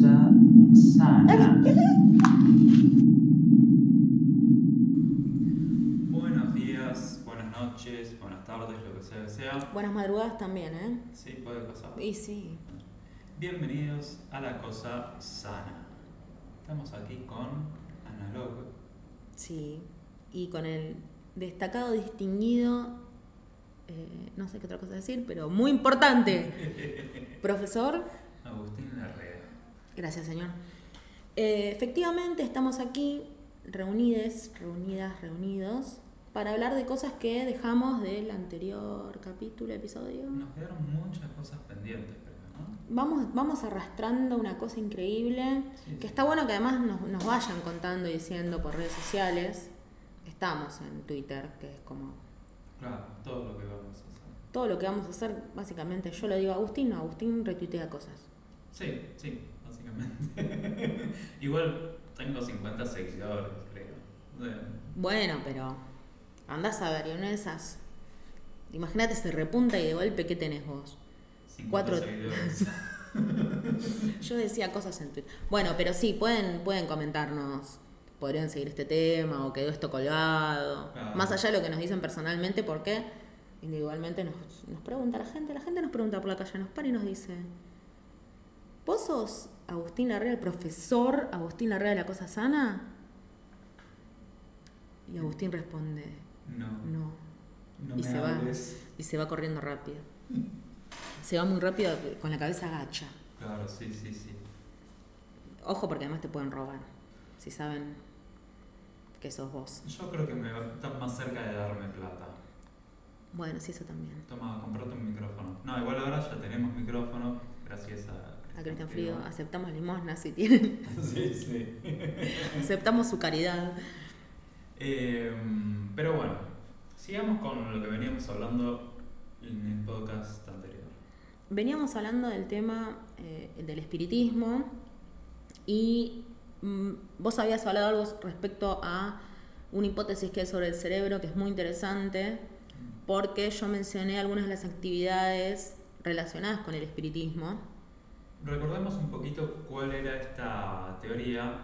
cosa sana. Buenos días, buenas noches, buenas tardes, lo que sea que sea. Buenas madrugadas también, ¿eh? Sí, puede pasar. Y sí. Bienvenidos a La Cosa Sana. Estamos aquí con Analog. Sí, y con el destacado, distinguido... no sé qué otra cosa decir, pero muy importante. Profesor Agustín Larrea. Gracias, señor. Efectivamente, estamos aquí reunidos, para hablar de cosas que dejamos del anterior capítulo, episodio. Nos quedaron muchas cosas pendientes, pero ¿no? Vamos arrastrando una cosa increíble, sí. Que está bueno que además nos vayan contando y diciendo por redes sociales. Estamos en Twitter, que es como... Claro, todo lo que vamos a hacer. Todo lo que vamos a hacer, básicamente, yo le digo a Agustín, no, Agustín retuitea cosas. Sí, básicamente. Igual tengo 50 seguidores, creo. Bueno, pero andás a ver, y una de esas... Imagínate, se repunta y de golpe, ¿qué tenés vos? 50 seguidores. Yo decía cosas en Twitter. Bueno, pero sí, pueden comentarnos... podrían seguir este tema o quedó esto colgado, claro. Más allá de lo que nos dicen personalmente, porque individualmente nos pregunta la gente nos pregunta por la calle, nos para y nos dice: ¿vos sos Agustín Larrea, el profesor Agustín Larrea de La Cosa Sana? Y Agustín responde: no, y se hables. Va y se va corriendo rápido, se va muy rápido con la cabeza gacha, claro, sí, ojo, porque además te pueden robar si saben que sos vos. Yo creo que me están más cerca de darme plata. Bueno, sí, eso también. Toma, comprate un micrófono. No, igual ahora ya tenemos micrófono, gracias a Cristian Frío. Aceptamos limosnas si tienen. Sí. Aceptamos su caridad. Pero bueno, sigamos con lo que veníamos hablando en el podcast anterior. Veníamos hablando del tema del espiritismo y... vos habías hablado algo respecto a una hipótesis que hay sobre el cerebro que es muy interesante, porque yo mencioné algunas de las actividades relacionadas con el espiritismo. Recordemos un poquito cuál era esta teoría,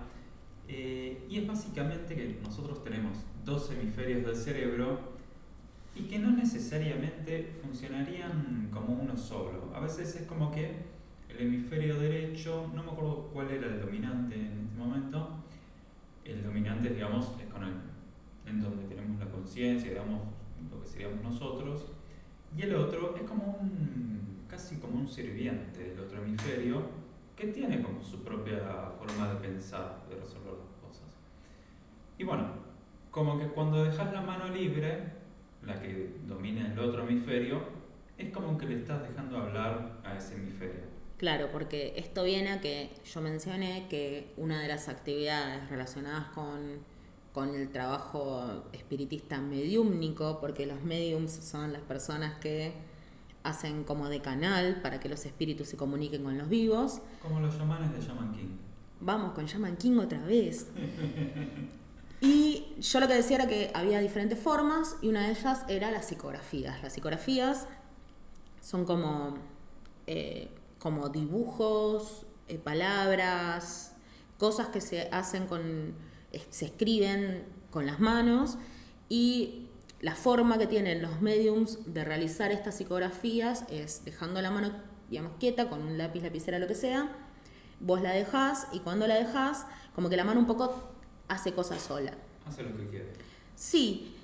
y es básicamente que nosotros tenemos dos hemisferios del cerebro y que no necesariamente funcionarían como uno solo. A veces es como que el hemisferio derecho, no me acuerdo cuál era el dominante en este momento. El dominante, digamos, es con el, en donde tenemos la conciencia, digamos, lo que seríamos nosotros. Y el otro es como casi como un sirviente del otro hemisferio, que tiene como su propia forma de pensar, de resolver las cosas. Y bueno, como que cuando dejas la mano libre, la que domina el otro hemisferio, es como que le estás dejando hablar a ese hemisferio. Claro, porque esto viene a que yo mencioné que una de las actividades relacionadas con el trabajo espiritista mediúmnico, porque los mediums son las personas que hacen como de canal para que los espíritus se comuniquen con los vivos. Como los chamanes de Shaman King. Vamos con Shaman King otra vez. Y yo lo que decía era que había diferentes formas y una de ellas era las psicografías. Las psicografías son como dibujos, palabras, cosas que se hacen se escriben con las manos, y la forma que tienen los mediums de realizar estas psicografías es dejando la mano, digamos, quieta, con un lápiz, lapicera, lo que sea. Vos la dejás, y cuando la dejás, como que la mano un poco hace cosas sola. Hace lo que quiere. Sí.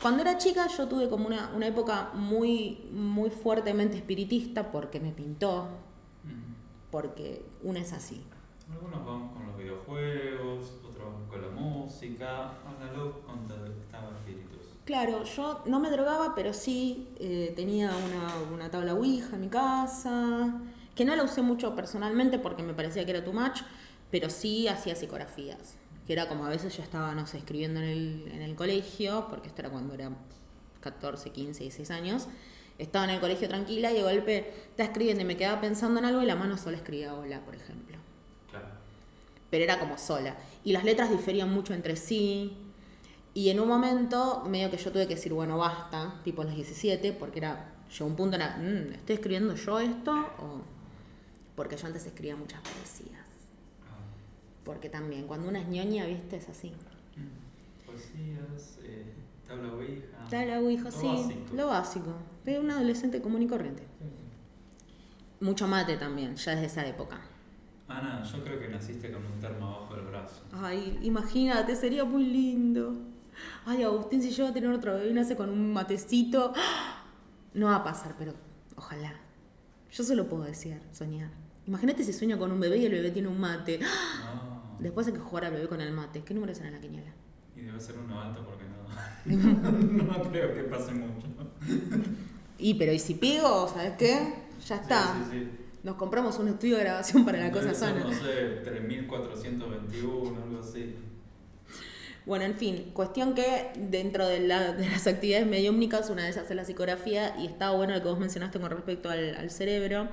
Cuando era chica yo tuve como una época muy, muy fuertemente espiritista, porque me pintó. Porque una es así. Algunos vamos con los videojuegos, otros vamos con la música, Analog contactaba espíritus. Claro, yo no me drogaba, pero sí tenía una tabla Ouija en mi casa, que no la usé mucho personalmente porque me parecía que era too much, pero sí hacía psicografías, que era como a veces yo estaba, no sé, escribiendo en el colegio, porque esto era cuando era 14, 15, 16 años. Estaba en el colegio tranquila y de golpe estaba escribiendo y me quedaba pensando en algo y la mano sola escribía hola, por ejemplo. Claro. Pero era como sola. Y las letras diferían mucho entre sí. Y en un momento, medio que yo tuve que decir, bueno, basta, tipo a los 17, porque era, llegó un punto, era, ¿estoy escribiendo yo esto? Porque yo antes escribía muchas poesías. Porque también, cuando una es ñoña, viste, es así. Poesías, tabla ouija. Tabla ouija, sí, básico. Lo básico. De un adolescente común y corriente. Sí. Mucho mate también, ya desde esa época. Ana, yo creo que naciste con un termo abajo del brazo. Ay, imagínate, sería muy lindo. Ay, Agustín, si yo voy a tener otro bebé y nace con un matecito. No va a pasar, pero ojalá. Yo solo puedo desear, soñar. Imagínate si sueño con un bebé y el bebé tiene un mate. No. Después hay que jugar al bebé con el mate. ¿Qué número será en la quiniela? Y debe ser uno alto porque no. No creo que pase mucho. Y pero, ¿y si pigo? ¿Sabes qué? Ya está. Sí, sí, sí. Nos compramos un estudio de grabación para la cosa sana. No sé, 3421, algo así. Bueno, en fin, cuestión que dentro de las actividades mediúmnicas, una de esas es la psicografía, y está bueno lo que vos mencionaste con respecto al cerebro,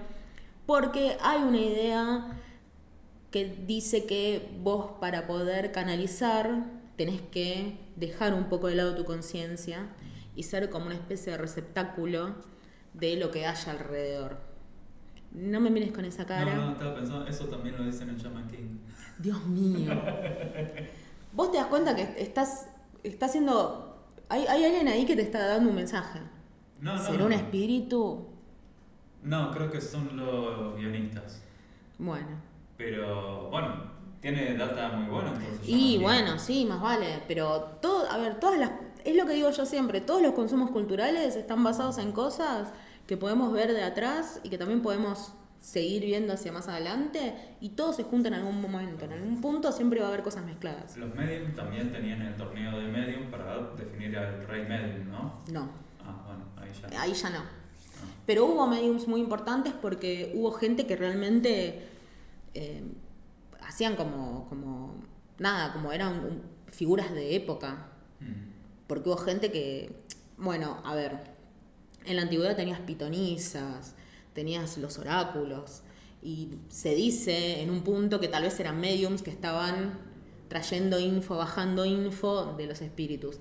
porque hay una idea que dice que vos, para poder canalizar, tenés que dejar un poco de lado tu conciencia y ser como una especie de receptáculo de lo que haya alrededor. No me mires con esa cara. No, estaba pensando, eso también lo dicen en Shaman King. Dios mío. Vos te das cuenta que estás siendo... Hay alguien ahí que te está dando un mensaje. No. ¿Será un espíritu? No, creo que son los guionistas. Bueno. Pero, bueno, tiene data muy buena. Y bueno, sí, más vale. Pero, todo, a ver, todas las... Es lo que digo yo siempre. Todos los consumos culturales están basados en cosas que podemos ver de atrás y que también podemos seguir viendo hacia más adelante, y todo se junta en algún momento, en algún punto siempre va a haber cosas mezcladas. Los mediums también tenían el torneo de medium para definir al rey medium, ¿no? No. Ah, bueno, ahí ya. Ahí ya no. Ah. Pero hubo mediums muy importantes porque hubo gente que realmente hacían como eran figuras de época. Porque hubo gente que, bueno, a ver, en la antigüedad tenías pitonisas, tenías los oráculos, y se dice en un punto que tal vez eran mediums que estaban trayendo info, bajando info de los espíritus.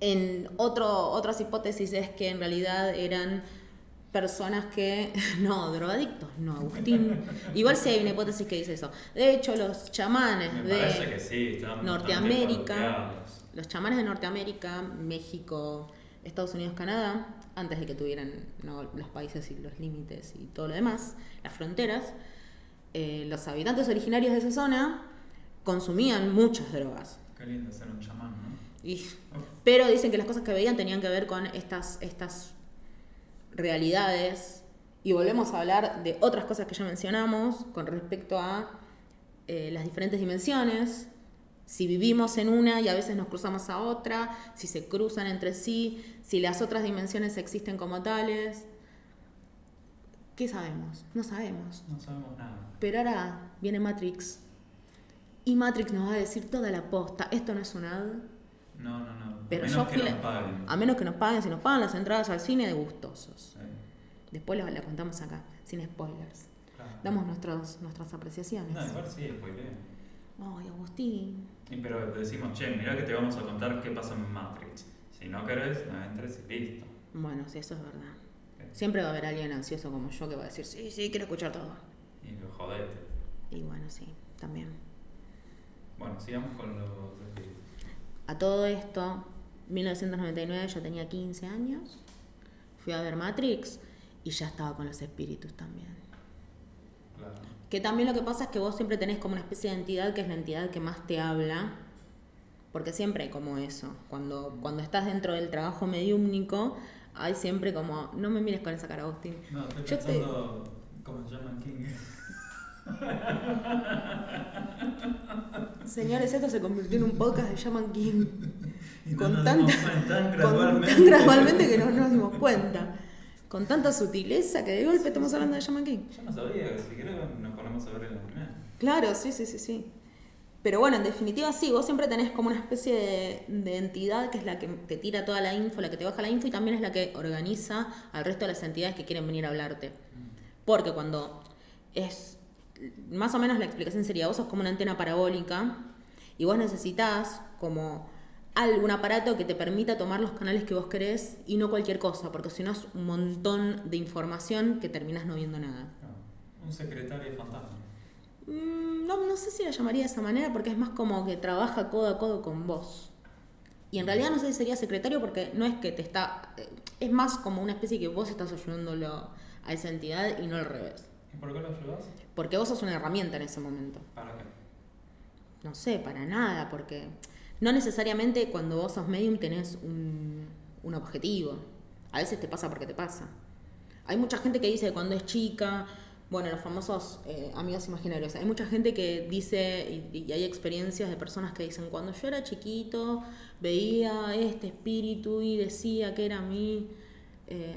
En otras hipótesis es que en realidad eran personas que... No, drogadictos, no, Agustín. Igual sí hay una hipótesis que dice eso. De hecho, los chamanes de Norteamérica, México, Estados Unidos, Canadá, antes de que tuvieran, ¿no?, los países y los límites y todo lo demás, las fronteras, los habitantes originarios de esa zona consumían muchas drogas. Qué lindo ser un chamán, ¿no? Pero dicen que las cosas que veían tenían que ver con estas realidades, y volvemos a hablar de otras cosas que ya mencionamos con respecto a las diferentes dimensiones. Si vivimos en una y a veces nos cruzamos a otra, si se cruzan entre sí, si las otras dimensiones existen como tales. ¿Qué sabemos? No sabemos. No sabemos nada. Pero ahora viene Matrix. Y Matrix nos va a decir toda la posta. Esto no es un ad. No. Pero a menos que nos paguen. A menos que nos paguen. Si nos pagan las entradas al cine, de gustosos. Sí. Después la contamos acá, sin spoilers. Claro. Damos nuestras apreciaciones. No, igual sí, spoiler. Ay, Agustín. Pero decimos, che, mirá que te vamos a contar qué pasa en Matrix. Si no querés, no entres y listo. Bueno, sí, eso es verdad. ¿Qué? Siempre va a haber alguien ansioso como yo que va a decir, sí, quiero escuchar todo. Y lo jodete. Y bueno, sí, también. Bueno, sigamos con los espíritus. A todo esto, 1999 yo tenía 15 años. Fui a ver Matrix y ya estaba con los espíritus también. Claro. Que también lo que pasa es que vos siempre tenés como una especie de entidad que es la entidad que más te habla, porque siempre hay como eso. Cuando estás dentro del trabajo mediúmnico, hay siempre como... No me mires con esa cara, Agustín. No, estoy pensando como Shaman King. Señores, esto se convirtió en un podcast de Shaman King. Y tan gradualmente que no nos dimos cuenta. Con tanta sutileza que de golpe estamos hablando de Shaman King. Yo no sabía, si querés nos ponemos a ver en la primera. Claro, sí. Pero bueno, en definitiva sí, vos siempre tenés como una especie de entidad que es la que te tira toda la info, la que te baja la info, y también es la que organiza al resto de las entidades que quieren venir a hablarte. Porque cuando es... Más o menos la explicación sería, vos sos como una antena parabólica y vos necesitás como... algún aparato que te permita tomar los canales que vos querés y no cualquier cosa, porque si no es un montón de información que terminás no viendo nada. Un secretario fantasma. No sé si la llamaría de esa manera, porque es más como que trabaja codo a codo con vos. Y en realidad no sé si sería secretario, porque no es que te está... Es más como una especie que vos estás ayudándolo a esa entidad y no al revés. ¿Y por qué lo ayudás? Porque vos sos una herramienta en ese momento. ¿Para qué? No sé, para nada, porque... No necesariamente cuando vos sos medium tenés un objetivo. A veces te pasa porque te pasa. Hay mucha gente que dice que cuando es chica... Bueno, los famosos amigos imaginarios. Hay mucha gente que dice, y hay experiencias de personas que dicen, cuando yo era chiquito veía este espíritu y decía que era mi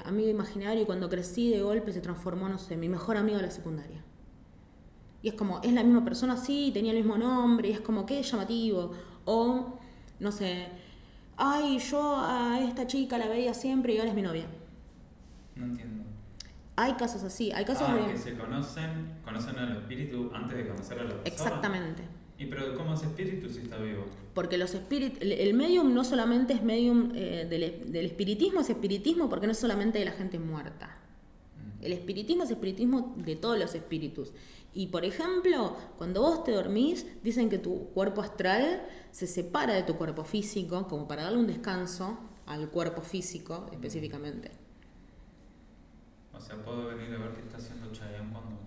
amigo imaginario, y cuando crecí de golpe se transformó, no sé, mi mejor amigo de la secundaria. Y es como, es la misma persona, sí, tenía el mismo nombre, y es como, qué llamativo. O, no sé, ay, yo a esta chica la veía siempre y ahora es mi novia. No entiendo. Hay casos así, hay casos que se conocen al espíritu antes de conocer a la persona. Exactamente. ¿Y pero cómo es espíritu si está vivo? Porque los espíritus, el medium no solamente es medium del espiritismo, es espiritismo porque no es solamente de la gente muerta. El espiritismo es espiritismo de todos los espíritus. Y por ejemplo, cuando vos te dormís, dicen que tu cuerpo astral se separa de tu cuerpo físico, como para darle un descanso al cuerpo físico específicamente. O sea, ¿puedo venir a ver qué está haciendo Chayanne cuando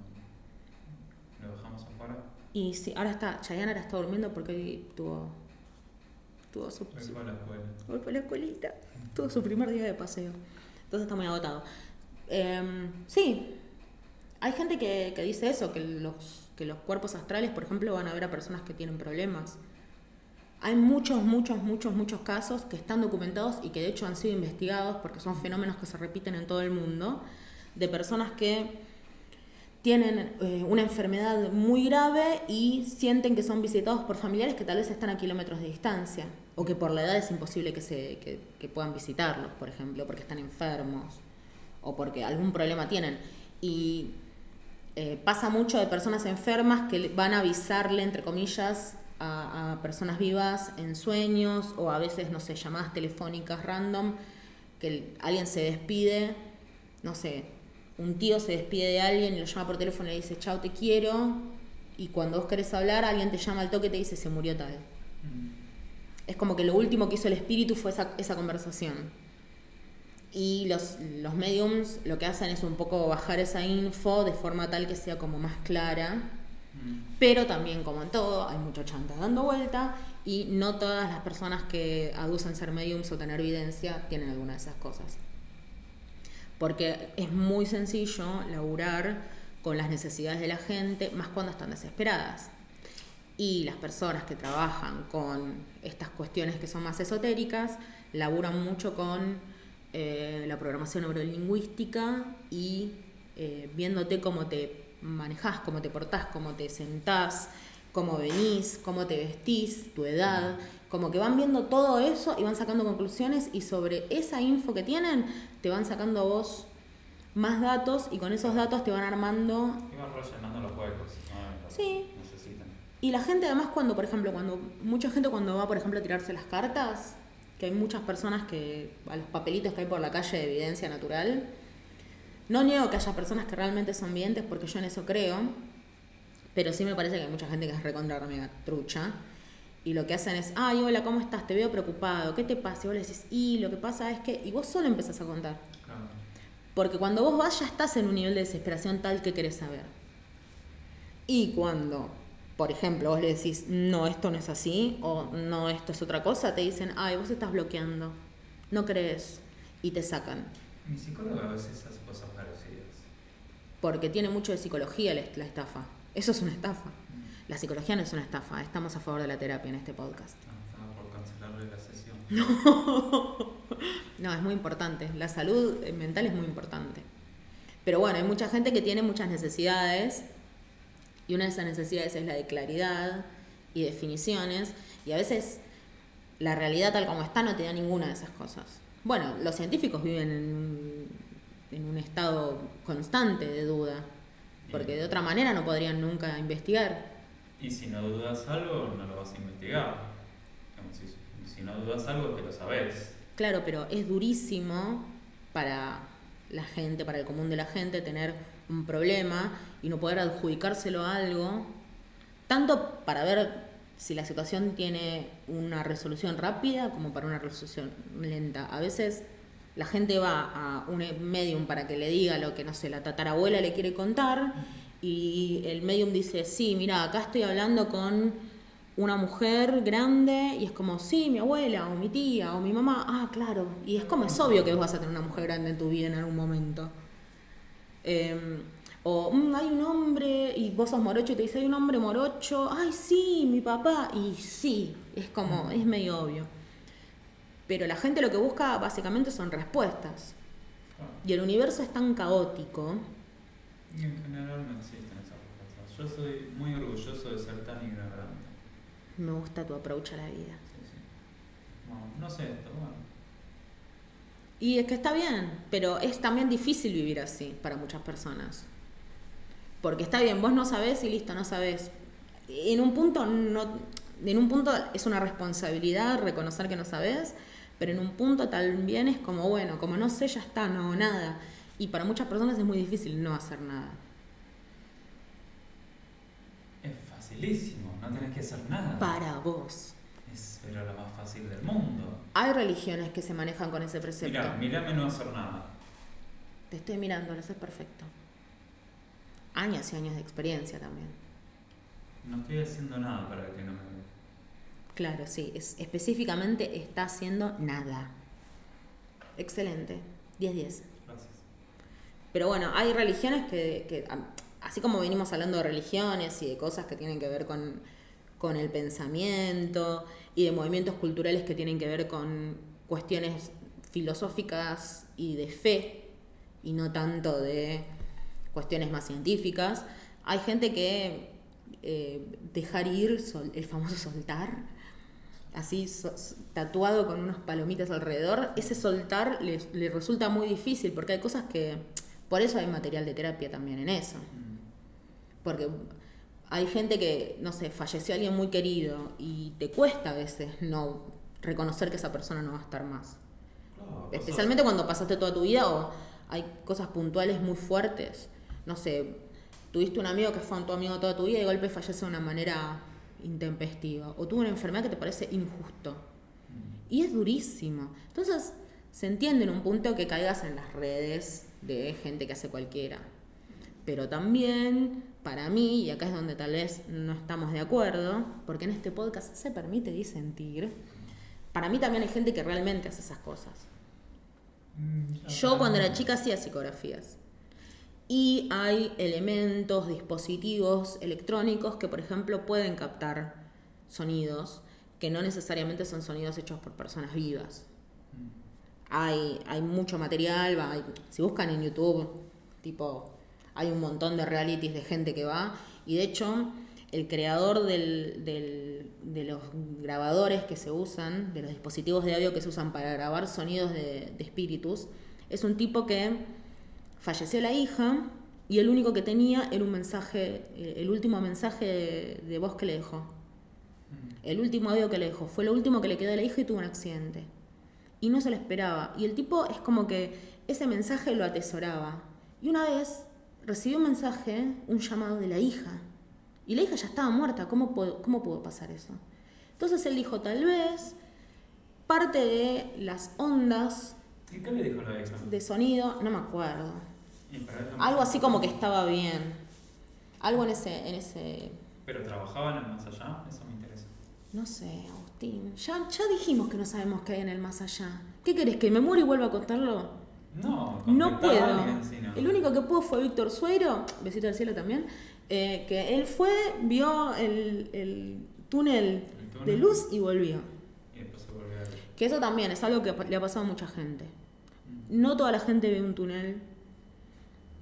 lo dejamos afuera? Y sí, Chayanne ahora está durmiendo porque hoy tuvo su... Hoy fue a la escuela. Hoy fue a la escuelita. Tuvo su primer día de paseo. Entonces está muy agotado. Sí, hay gente que dice eso, que los cuerpos astrales, por ejemplo, van a ver a personas que tienen problemas. Hay muchos casos que están documentados y que de hecho han sido investigados porque son fenómenos que se repiten en todo el mundo, de personas que tienen una enfermedad muy grave y sienten que son visitados por familiares que tal vez están a kilómetros de distancia, o que por la edad es imposible que puedan visitarlos, por ejemplo, porque están enfermos o porque algún problema tienen. Y pasa mucho de personas enfermas que van a avisarle, entre comillas, a personas vivas en sueños, o a veces, no sé, llamadas telefónicas random, que alguien se despide, no sé, un tío se despide de alguien y lo llama por teléfono y le dice, chao, te quiero, y cuando vos querés hablar, alguien te llama al toque y te dice, se murió tal. Es como que lo último que hizo el espíritu fue esa conversación. Y los mediums lo que hacen es un poco bajar esa info de forma tal que sea como más clara, pero también, como en todo, hay mucho chanta dando vuelta, y no todas las personas que aducen ser mediums o tener evidencia tienen alguna de esas cosas, porque es muy sencillo laburar con las necesidades de la gente, más cuando están desesperadas. Y las personas que trabajan con estas cuestiones que son más esotéricas laburan mucho con la programación neurolingüística y viéndote cómo te manejás, cómo te portás, cómo te sentás, cómo venís, cómo te vestís, tu edad, como que van viendo todo eso y van sacando conclusiones, y sobre esa info que tienen te van sacando a vos más datos, y con esos datos te van armando y van rellenando los huecos, ¿no? Sí. Necesitan. Y la gente, además, cuando mucha gente cuando va, por ejemplo, a tirarse las cartas, que hay muchas personas que a los papelitos que hay por la calle de evidencia natural. No niego que haya personas que realmente son videntes, porque yo en eso creo, pero sí me parece que hay mucha gente que es recontra mega trucha, y lo que hacen es, ay, hola, ¿cómo estás? Te veo preocupado, ¿qué te pasa? Y vos le decís, y lo que pasa es que... Y vos solo empezás a contar. Claro. Porque cuando vos vas ya estás en un nivel de desesperación tal que querés saber. Y cuando, por ejemplo, vos le decís, no, esto no es así, o no, esto es otra cosa, te dicen, ay, vos estás bloqueando, no crees, y te sacan. Mi psicóloga a veces hace cosas parecidas. Porque tiene mucho de psicología la estafa. Eso es una estafa. La psicología no es una estafa. Estamos a favor de la terapia en este podcast. Estaba por cancelarle la sesión. No, es muy importante. La salud mental es muy importante. Pero bueno, hay mucha gente que tiene muchas necesidades. Y una de esas necesidades es la de claridad y definiciones. Y a veces la realidad tal como está no te da ninguna de esas cosas. Bueno, los científicos viven en un estado constante de duda, porque de otra manera no podrían nunca investigar. Y si no dudas algo, no lo vas a investigar. Si no dudas algo, te lo sabés. Claro, pero es durísimo para la gente, para el común de la gente, tener un problema y no poder adjudicárselo a algo tanto para ver si la situación tiene una resolución rápida como para una resolución lenta. A veces la gente va a un medium para que le diga lo que, no sé, la tatarabuela le quiere contar, y el medium dice, sí, mira, acá estoy hablando con una mujer grande, y es como, sí, mi abuela, o mi tía, o mi mamá, ah, claro. Y es como, es obvio que vos vas a tener una mujer grande en tu vida en algún momento. Hay un hombre, y vos sos morocho y te dice, hay un hombre morocho, ay, sí, mi papá, y sí, es como, es medio obvio. Pero la gente lo que busca básicamente son respuestas. Y el universo es tan caótico. Y en general no existen esas respuestas. Yo soy muy orgulloso de ser tan ignorante. Me gusta tu approach a la vida. Sí, sí. No sé esto, bueno. Y es que está bien, pero es también difícil vivir así para muchas personas. Porque está bien, vos no sabés y listo, no sabés. En un punto es una responsabilidad reconocer que no sabés, pero en un punto también es como, bueno, como no sé, ya está, no hago nada. Y para muchas personas es muy difícil no hacer nada. Es facilísimo, no tenés que hacer nada. Para vos. Pero lo más fácil del mundo. Hay religiones que se manejan con ese precepto. Mirame no hacer nada. Te estoy mirando, lo haces perfecto. Años y años de experiencia también. No estoy haciendo nada para que no me vea. Claro, sí. Específicamente está haciendo nada. Excelente. 10-10. Gracias. Pero bueno, hay religiones que así como venimos hablando de religiones y de cosas que tienen que ver con el pensamiento y de movimientos culturales que tienen que ver con cuestiones filosóficas y de fe y no tanto de cuestiones más científicas, hay gente que dejar ir, el famoso soltar, así tatuado con unos palomitas alrededor, ese soltar le resulta muy difícil porque hay cosas que... Por eso hay material de terapia también en eso. Porque... hay gente que, no sé, falleció alguien muy querido y te cuesta a veces no reconocer que esa persona no va a estar más. Claro, especialmente cuando pasaste toda tu vida o hay cosas puntuales muy fuertes. No sé, tuviste un amigo que fue tu amigo toda tu vida y de golpe fallece de una manera intempestiva. O tuvo una enfermedad que te parece injusto. Y es durísimo. Entonces, se entiende en un punto que caigas en las redes de gente que hace cualquiera. Pero también... para mí, y acá es donde tal vez no estamos de acuerdo, porque en este podcast se permite disentir, para mí también hay gente que realmente hace esas cosas. Yo cuando era chica hacía psicografías. Y hay elementos, dispositivos electrónicos que, por ejemplo, pueden captar sonidos que no necesariamente son sonidos hechos por personas vivas. Hay mucho material, si buscan en YouTube, tipo... hay un montón de realities de gente que va. Y de hecho, el creador de los grabadores que se usan, de los dispositivos de audio que se usan para grabar sonidos de espíritus, es un tipo que falleció la hija y el único que tenía era un mensaje, el último mensaje de voz que le dejó. El último audio que le dejó. Fue lo último que le quedó a la hija y tuvo un accidente. Y no se lo esperaba. Y el tipo es como que ese mensaje lo atesoraba. Y una vez... recibió un mensaje, un llamado de la hija. Y la hija ya estaba muerta. ¿Cómo pudo pasar eso? Entonces él dijo, tal vez, parte de las ondas... ¿Y qué le dijo la hija? De sonido, no me acuerdo. Algo así como que estaba bien. Algo en ese... ¿Pero trabajaban en el más allá? Eso me interesa. No sé, Agustín. Ya dijimos que no sabemos qué hay en el más allá. ¿Qué querés, que me muera y vuelva a contarlo? No puedo. El único que pudo fue Víctor Suero, besito al cielo también, que él fue, vio el túnel de luz y volvió. Y después volvió. Que eso también es algo que le ha pasado a mucha gente. No toda la gente ve un túnel.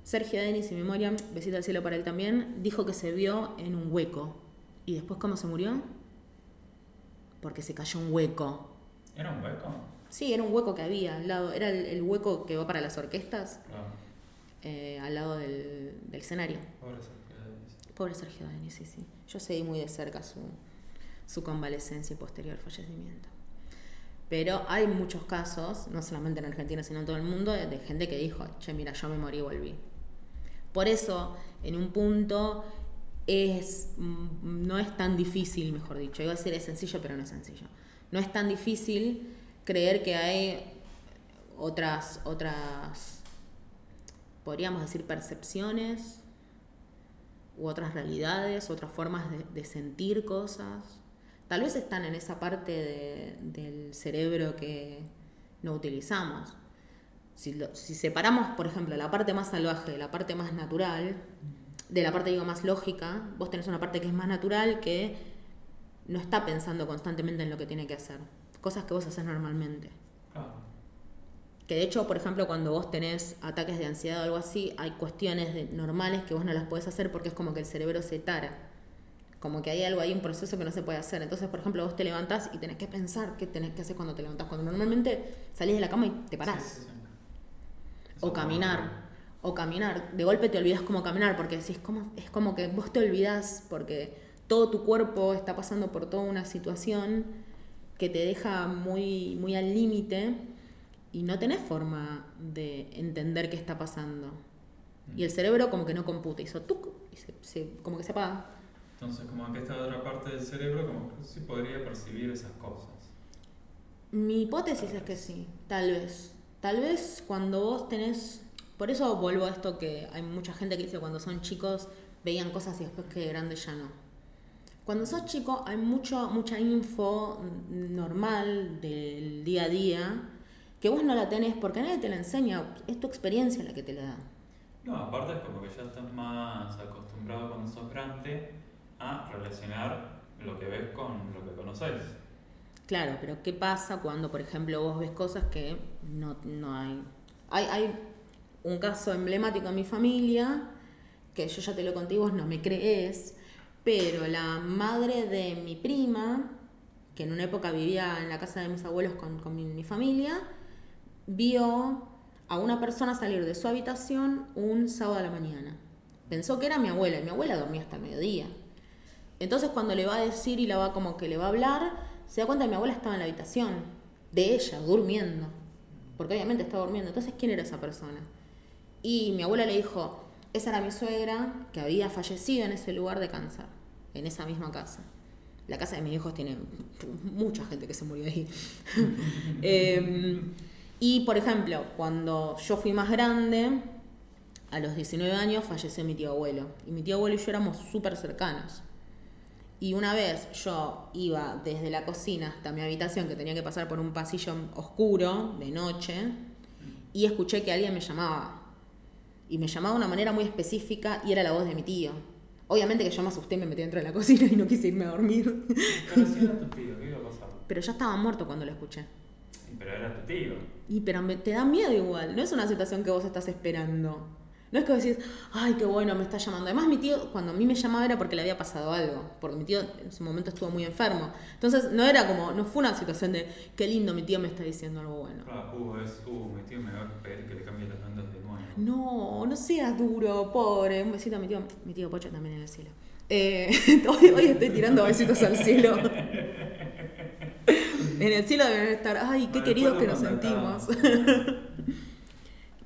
Sergio Denis, y memoria, besito al cielo para él también, dijo que se vio en un hueco. ¿Y después cómo se murió? Porque se cayó un hueco. ¿Era un hueco? Sí, era un hueco que había al lado, era el hueco que va para las orquestas, al lado del escenario. Pobre Sergio Denis, sí. Yo seguí muy de cerca su convalecencia y posterior fallecimiento. Pero hay muchos casos, no solamente en Argentina, sino en todo el mundo, de gente que dijo, che, mira, yo me morí y volví. Por eso, en un punto, no es tan difícil, mejor dicho, iba a decir es sencillo, pero no es sencillo. No es tan difícil creer que hay otras, podríamos decir, percepciones u otras realidades, otras formas de sentir cosas. Tal vez están en esa parte del cerebro que no utilizamos. Si separamos, por ejemplo, la parte más salvaje de la parte más natural, de la parte, digo, más lógica, vos tenés una parte que es más natural, que no está pensando constantemente en lo que tiene que hacer. Cosas que vos haces normalmente. Que de hecho, por ejemplo, cuando vos tenés ataques de ansiedad o algo así, hay cuestiones normales que vos no las podés hacer porque es como que el cerebro se tara. Como que hay algo ahí, un proceso que no se puede hacer. Entonces, por ejemplo, vos te levantás y tenés que pensar qué tenés que hacer cuando te levantás. Cuando normalmente salís de la cama y te parás. Sí. O caminar. De golpe te olvidás cómo caminar, porque si es como que vos te olvidás, porque todo tu cuerpo está pasando por toda una situación que te deja muy, muy al límite y no tenés forma de entender qué está pasando. Y el cerebro como que no computa. Hizo tuc y como que se apaga. Entonces, como que esta otra parte del cerebro, como que sí podría percibir esas cosas. Mi hipótesis es que sí, tal vez. Tal vez cuando vos tenés... Por eso vuelvo a esto que hay mucha gente que dice cuando son chicos veían cosas y después que grande ya no. Cuando sos chico hay mucha info normal del día a día que vos no la tenés porque nadie te la enseña, es tu experiencia la que te la da. No, aparte es como que ya estás más acostumbrado cuando sos grande a relacionar lo que ves con lo que conocés. Claro, pero ¿qué pasa cuando, por ejemplo, vos ves cosas que no hay? Hay un caso emblemático en mi familia, que yo ya te lo conté y vos no me creés, pero la madre de mi prima, que en una época vivía en la casa de mis abuelos con mi familia, vio a una persona salir de su habitación un sábado a la mañana. Pensó que era mi abuela, y mi abuela dormía hasta el mediodía. Entonces cuando le va a decir y como que le va a hablar, se da cuenta que mi abuela estaba en la habitación de ella, durmiendo, porque obviamente estaba durmiendo. Entonces, ¿quién era esa persona? Y mi abuela le dijo, esa era mi suegra que había fallecido en ese lugar de cáncer, en esa misma casa. La casa de mis hijos tiene mucha gente que se murió ahí. Y, por ejemplo, cuando yo fui más grande, a los 19 años falleció mi tío abuelo. Y mi tío abuelo y yo éramos súper cercanos. Y una vez yo iba desde la cocina hasta mi habitación, que tenía que pasar por un pasillo oscuro de noche, y escuché que alguien me llamaba. Y me llamaba de una manera muy específica y era la voz de mi tío. Obviamente que yo me asusté, me metí dentro de la cocina y no quise irme a dormir. Pero si era tu tío, ¿qué iba a pasar? Pero ya estaba muerto cuando lo escuché. Pero era tu tío. Pero te da miedo igual, no es una situación que vos estás esperando. No es que vos decís, ay, qué bueno, me está llamando. Además mi tío, cuando a mí me llamaba era porque le había pasado algo. Porque mi tío en su momento estuvo muy enfermo. Entonces no fue una situación de, qué lindo, mi tío me está diciendo algo bueno. Claro, mi tío me va a pedir que le cambie las bandas de mono. No seas duro, pobre. Un besito a mi tío Pocho también en el cielo. Hoy estoy tirando besitos al cielo. En el cielo deben estar, ay, qué queridos que nos sentimos.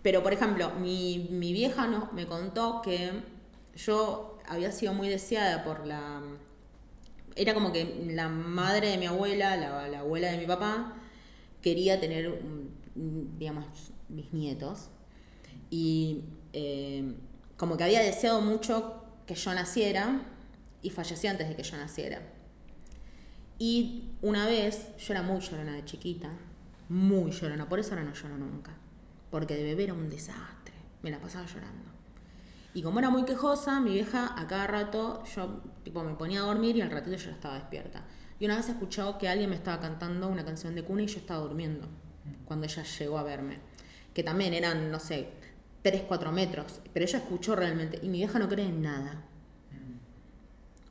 Pero, por ejemplo, mi vieja me contó que yo había sido muy deseada por la... Era como que la madre de mi abuela, la abuela de mi papá, quería tener, digamos, mis nietos. Y como que había deseado mucho que yo naciera y falleció antes de que yo naciera. Y una vez, yo era muy llorona de chiquita, muy llorona, por eso ahora no lloro nunca. Porque de bebé era un desastre, me la pasaba llorando. Y como era muy quejosa, mi vieja a cada rato, yo me ponía a dormir y al ratito yo estaba despierta. Y una vez escuchó que alguien me estaba cantando una canción de cuna y yo estaba durmiendo cuando ella llegó a verme. Que también eran, no sé, 3, 4 metros, pero ella escuchó realmente. Y mi vieja no cree en nada.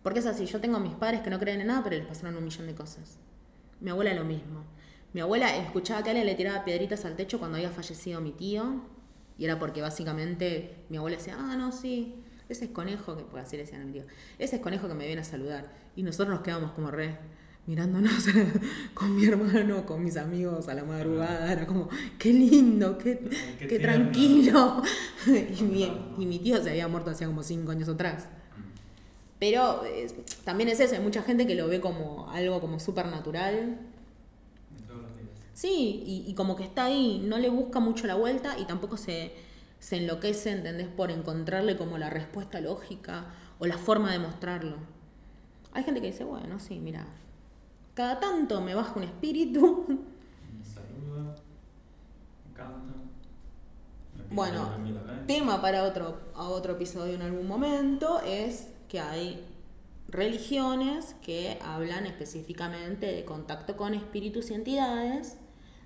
Porque es así, yo tengo a mis padres que no creen en nada, pero les pasaron un millón de cosas. Mi abuela lo mismo. Mi abuela escuchaba que alguien le tiraba piedritas al techo cuando había fallecido mi tío. Y era porque básicamente mi abuela decía, no, sí, ese es conejo, que pues así le decían a mi tío, ese es conejo que me viene a saludar. Y nosotros nos quedábamos como re mirándonos con mi hermano, con mis amigos a la madrugada. Era como, qué lindo, qué tranquilo. Y mi tío se había muerto hacía como 5 años atrás. Pero también es eso, hay mucha gente que lo ve como algo como supernatural. Sí, y como que está ahí, no le busca mucho la vuelta y tampoco se enloquece, ¿entendés? Por encontrarle como la respuesta lógica o la forma de mostrarlo. Hay gente que dice, bueno, sí, mira, cada tanto me baja un espíritu. Me saluda, me canta. Bueno, tema para otro episodio en algún momento es que hay religiones que hablan específicamente de contacto con espíritus y entidades,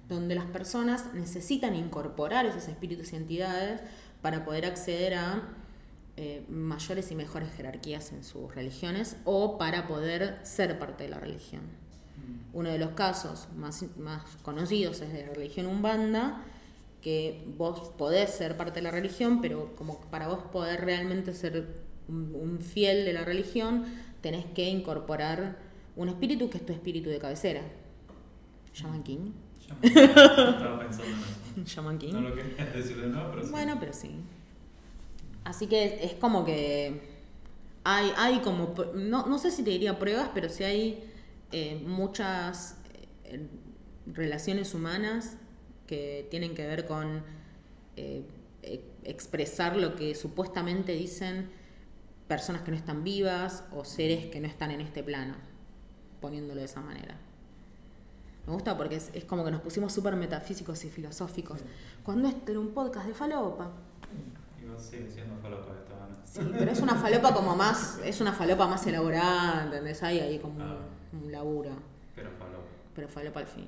donde las personas necesitan incorporar esos espíritus y entidades para poder acceder a mayores y mejores jerarquías en sus religiones o para poder ser parte de la religión. Uno de los casos más conocidos es de la religión Umbanda, que vos podés ser parte de la religión, pero como para vos poder realmente ser un fiel de la religión, tenés que incorporar un espíritu que es tu espíritu de cabecera. Shaman King. Estaba pensando en eso. Shaman King. No lo quería decir de nuevo, pero sí. Bueno, pero sí. Así que es como que hay como, no sé si te diría pruebas, pero sí hay muchas relaciones humanas que tienen que ver con expresar lo que supuestamente dicen personas que no están vivas o seres que no están en este plano, poniéndolo de esa manera. Me gusta porque es como que nos pusimos súper metafísicos y filosóficos. Sí. Cuando este era un podcast de falopa. Y vos sigues siendo falopa de esta manera. Sí, pero es una falopa como más, es una falopa más elaborada, ¿entendés? Hay ahí como un laburo. Pero falopa. Pero falopa al fin.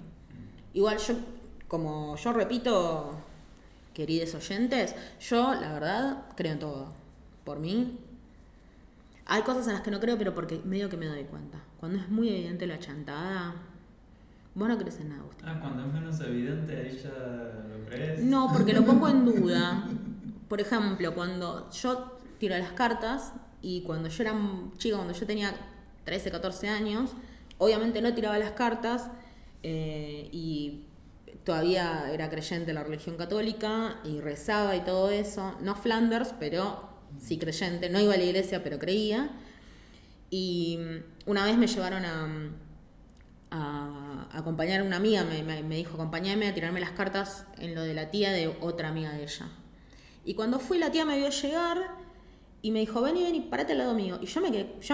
Igual yo repito, queridos oyentes, yo la verdad creo en todo. Por mí. Hay cosas en las que no creo, pero porque medio que me doy cuenta. Cuando es muy evidente la chantada, vos no crees en nada, Agustín. Ah, cuando es menos evidente, ahí ya lo crees. No, porque lo pongo en duda. Por ejemplo, cuando yo tiro las cartas, y cuando yo era chica, cuando yo tenía 13, 14 años, obviamente no tiraba las cartas, y todavía era creyente en la religión católica, y rezaba y todo eso. No Flanders, pero sí, creyente, no iba a la iglesia, pero creía. Y una vez me llevaron a acompañar a una amiga, me dijo, acompáñame a tirarme las cartas en lo de la tía de otra amiga de ella. Y cuando fui, la tía me vio llegar y me dijo, vení, parate al lado mío. Y yo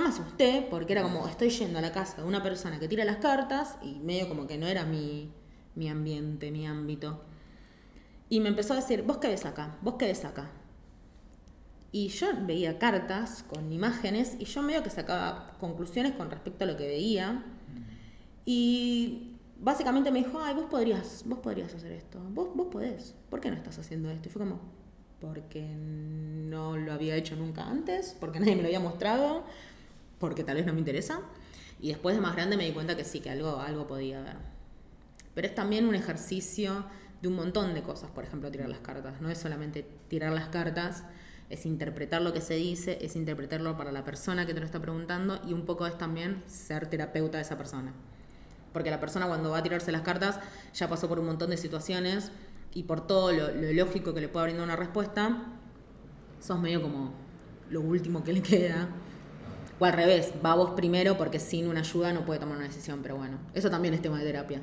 me asusté porque era como, estoy yendo a la casa de una persona que tira las cartas y medio como que no era mi ambiente, mi ámbito. Y me empezó a decir, vos qué ves acá. Y yo veía cartas con imágenes y yo medio que sacaba conclusiones con respecto a lo que veía. Y básicamente me dijo, ay, vos podrías hacer esto, vos podés, ¿por qué no estás haciendo esto? Y fue como, porque no lo había hecho nunca antes, porque nadie me lo había mostrado, porque tal vez no me interesa. Y después de más grande me di cuenta que sí, que algo podía haber. Pero es también un ejercicio de un montón de cosas, por ejemplo, tirar las cartas. No es solamente tirar las cartas, es interpretar lo que se dice, es interpretarlo para la persona que te lo está preguntando y un poco es también ser terapeuta de esa persona. Porque la persona cuando va a tirarse las cartas ya pasó por un montón de situaciones y por todo lo lógico que le pueda brindar una respuesta, sos medio como lo último que le queda. O al revés, va vos primero porque sin una ayuda no puede tomar una decisión, pero bueno, eso también es tema de terapia.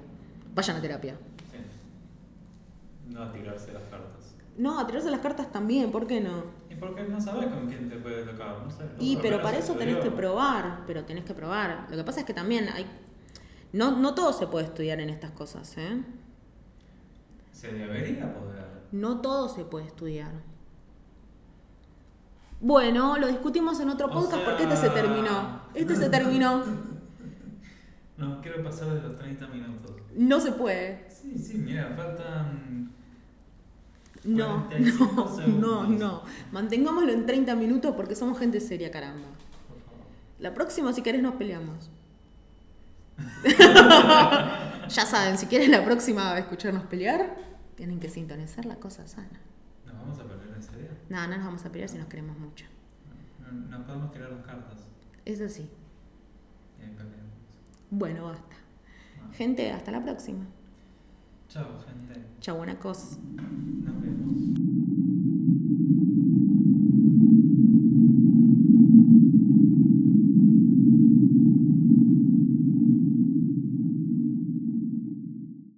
Vayan a terapia. Sí. No a tirarse las cartas. No, a tirarse las cartas también, ¿por qué no? ¿Y por qué no sabés con quién te puede tocar? No sé, y pero para eso tenés que probar, Lo que pasa es que también hay... No todo se puede estudiar en estas cosas, ¿eh? Se debería poder. No todo se puede estudiar. Bueno, lo discutimos en otro podcast porque este se terminó. No, quiero pasar de los 30 minutos. No se puede. Sí, mira, faltan... No. Mantengámoslo en 30 minutos porque somos gente seria, caramba. Por favor. La próxima, si querés, nos peleamos. Ya saben, si quieren la próxima escucharnos pelear, tienen que sintonizar La Cosa Sana. ¿Nos vamos a pelear en serio? No nos vamos a pelear si nos queremos mucho. No podemos tirar las cartas. Eso sí. Y ahí peleamos. Bueno, basta. Gente, hasta la próxima. Chau, gente. Chau, buena cosa. Nos vemos.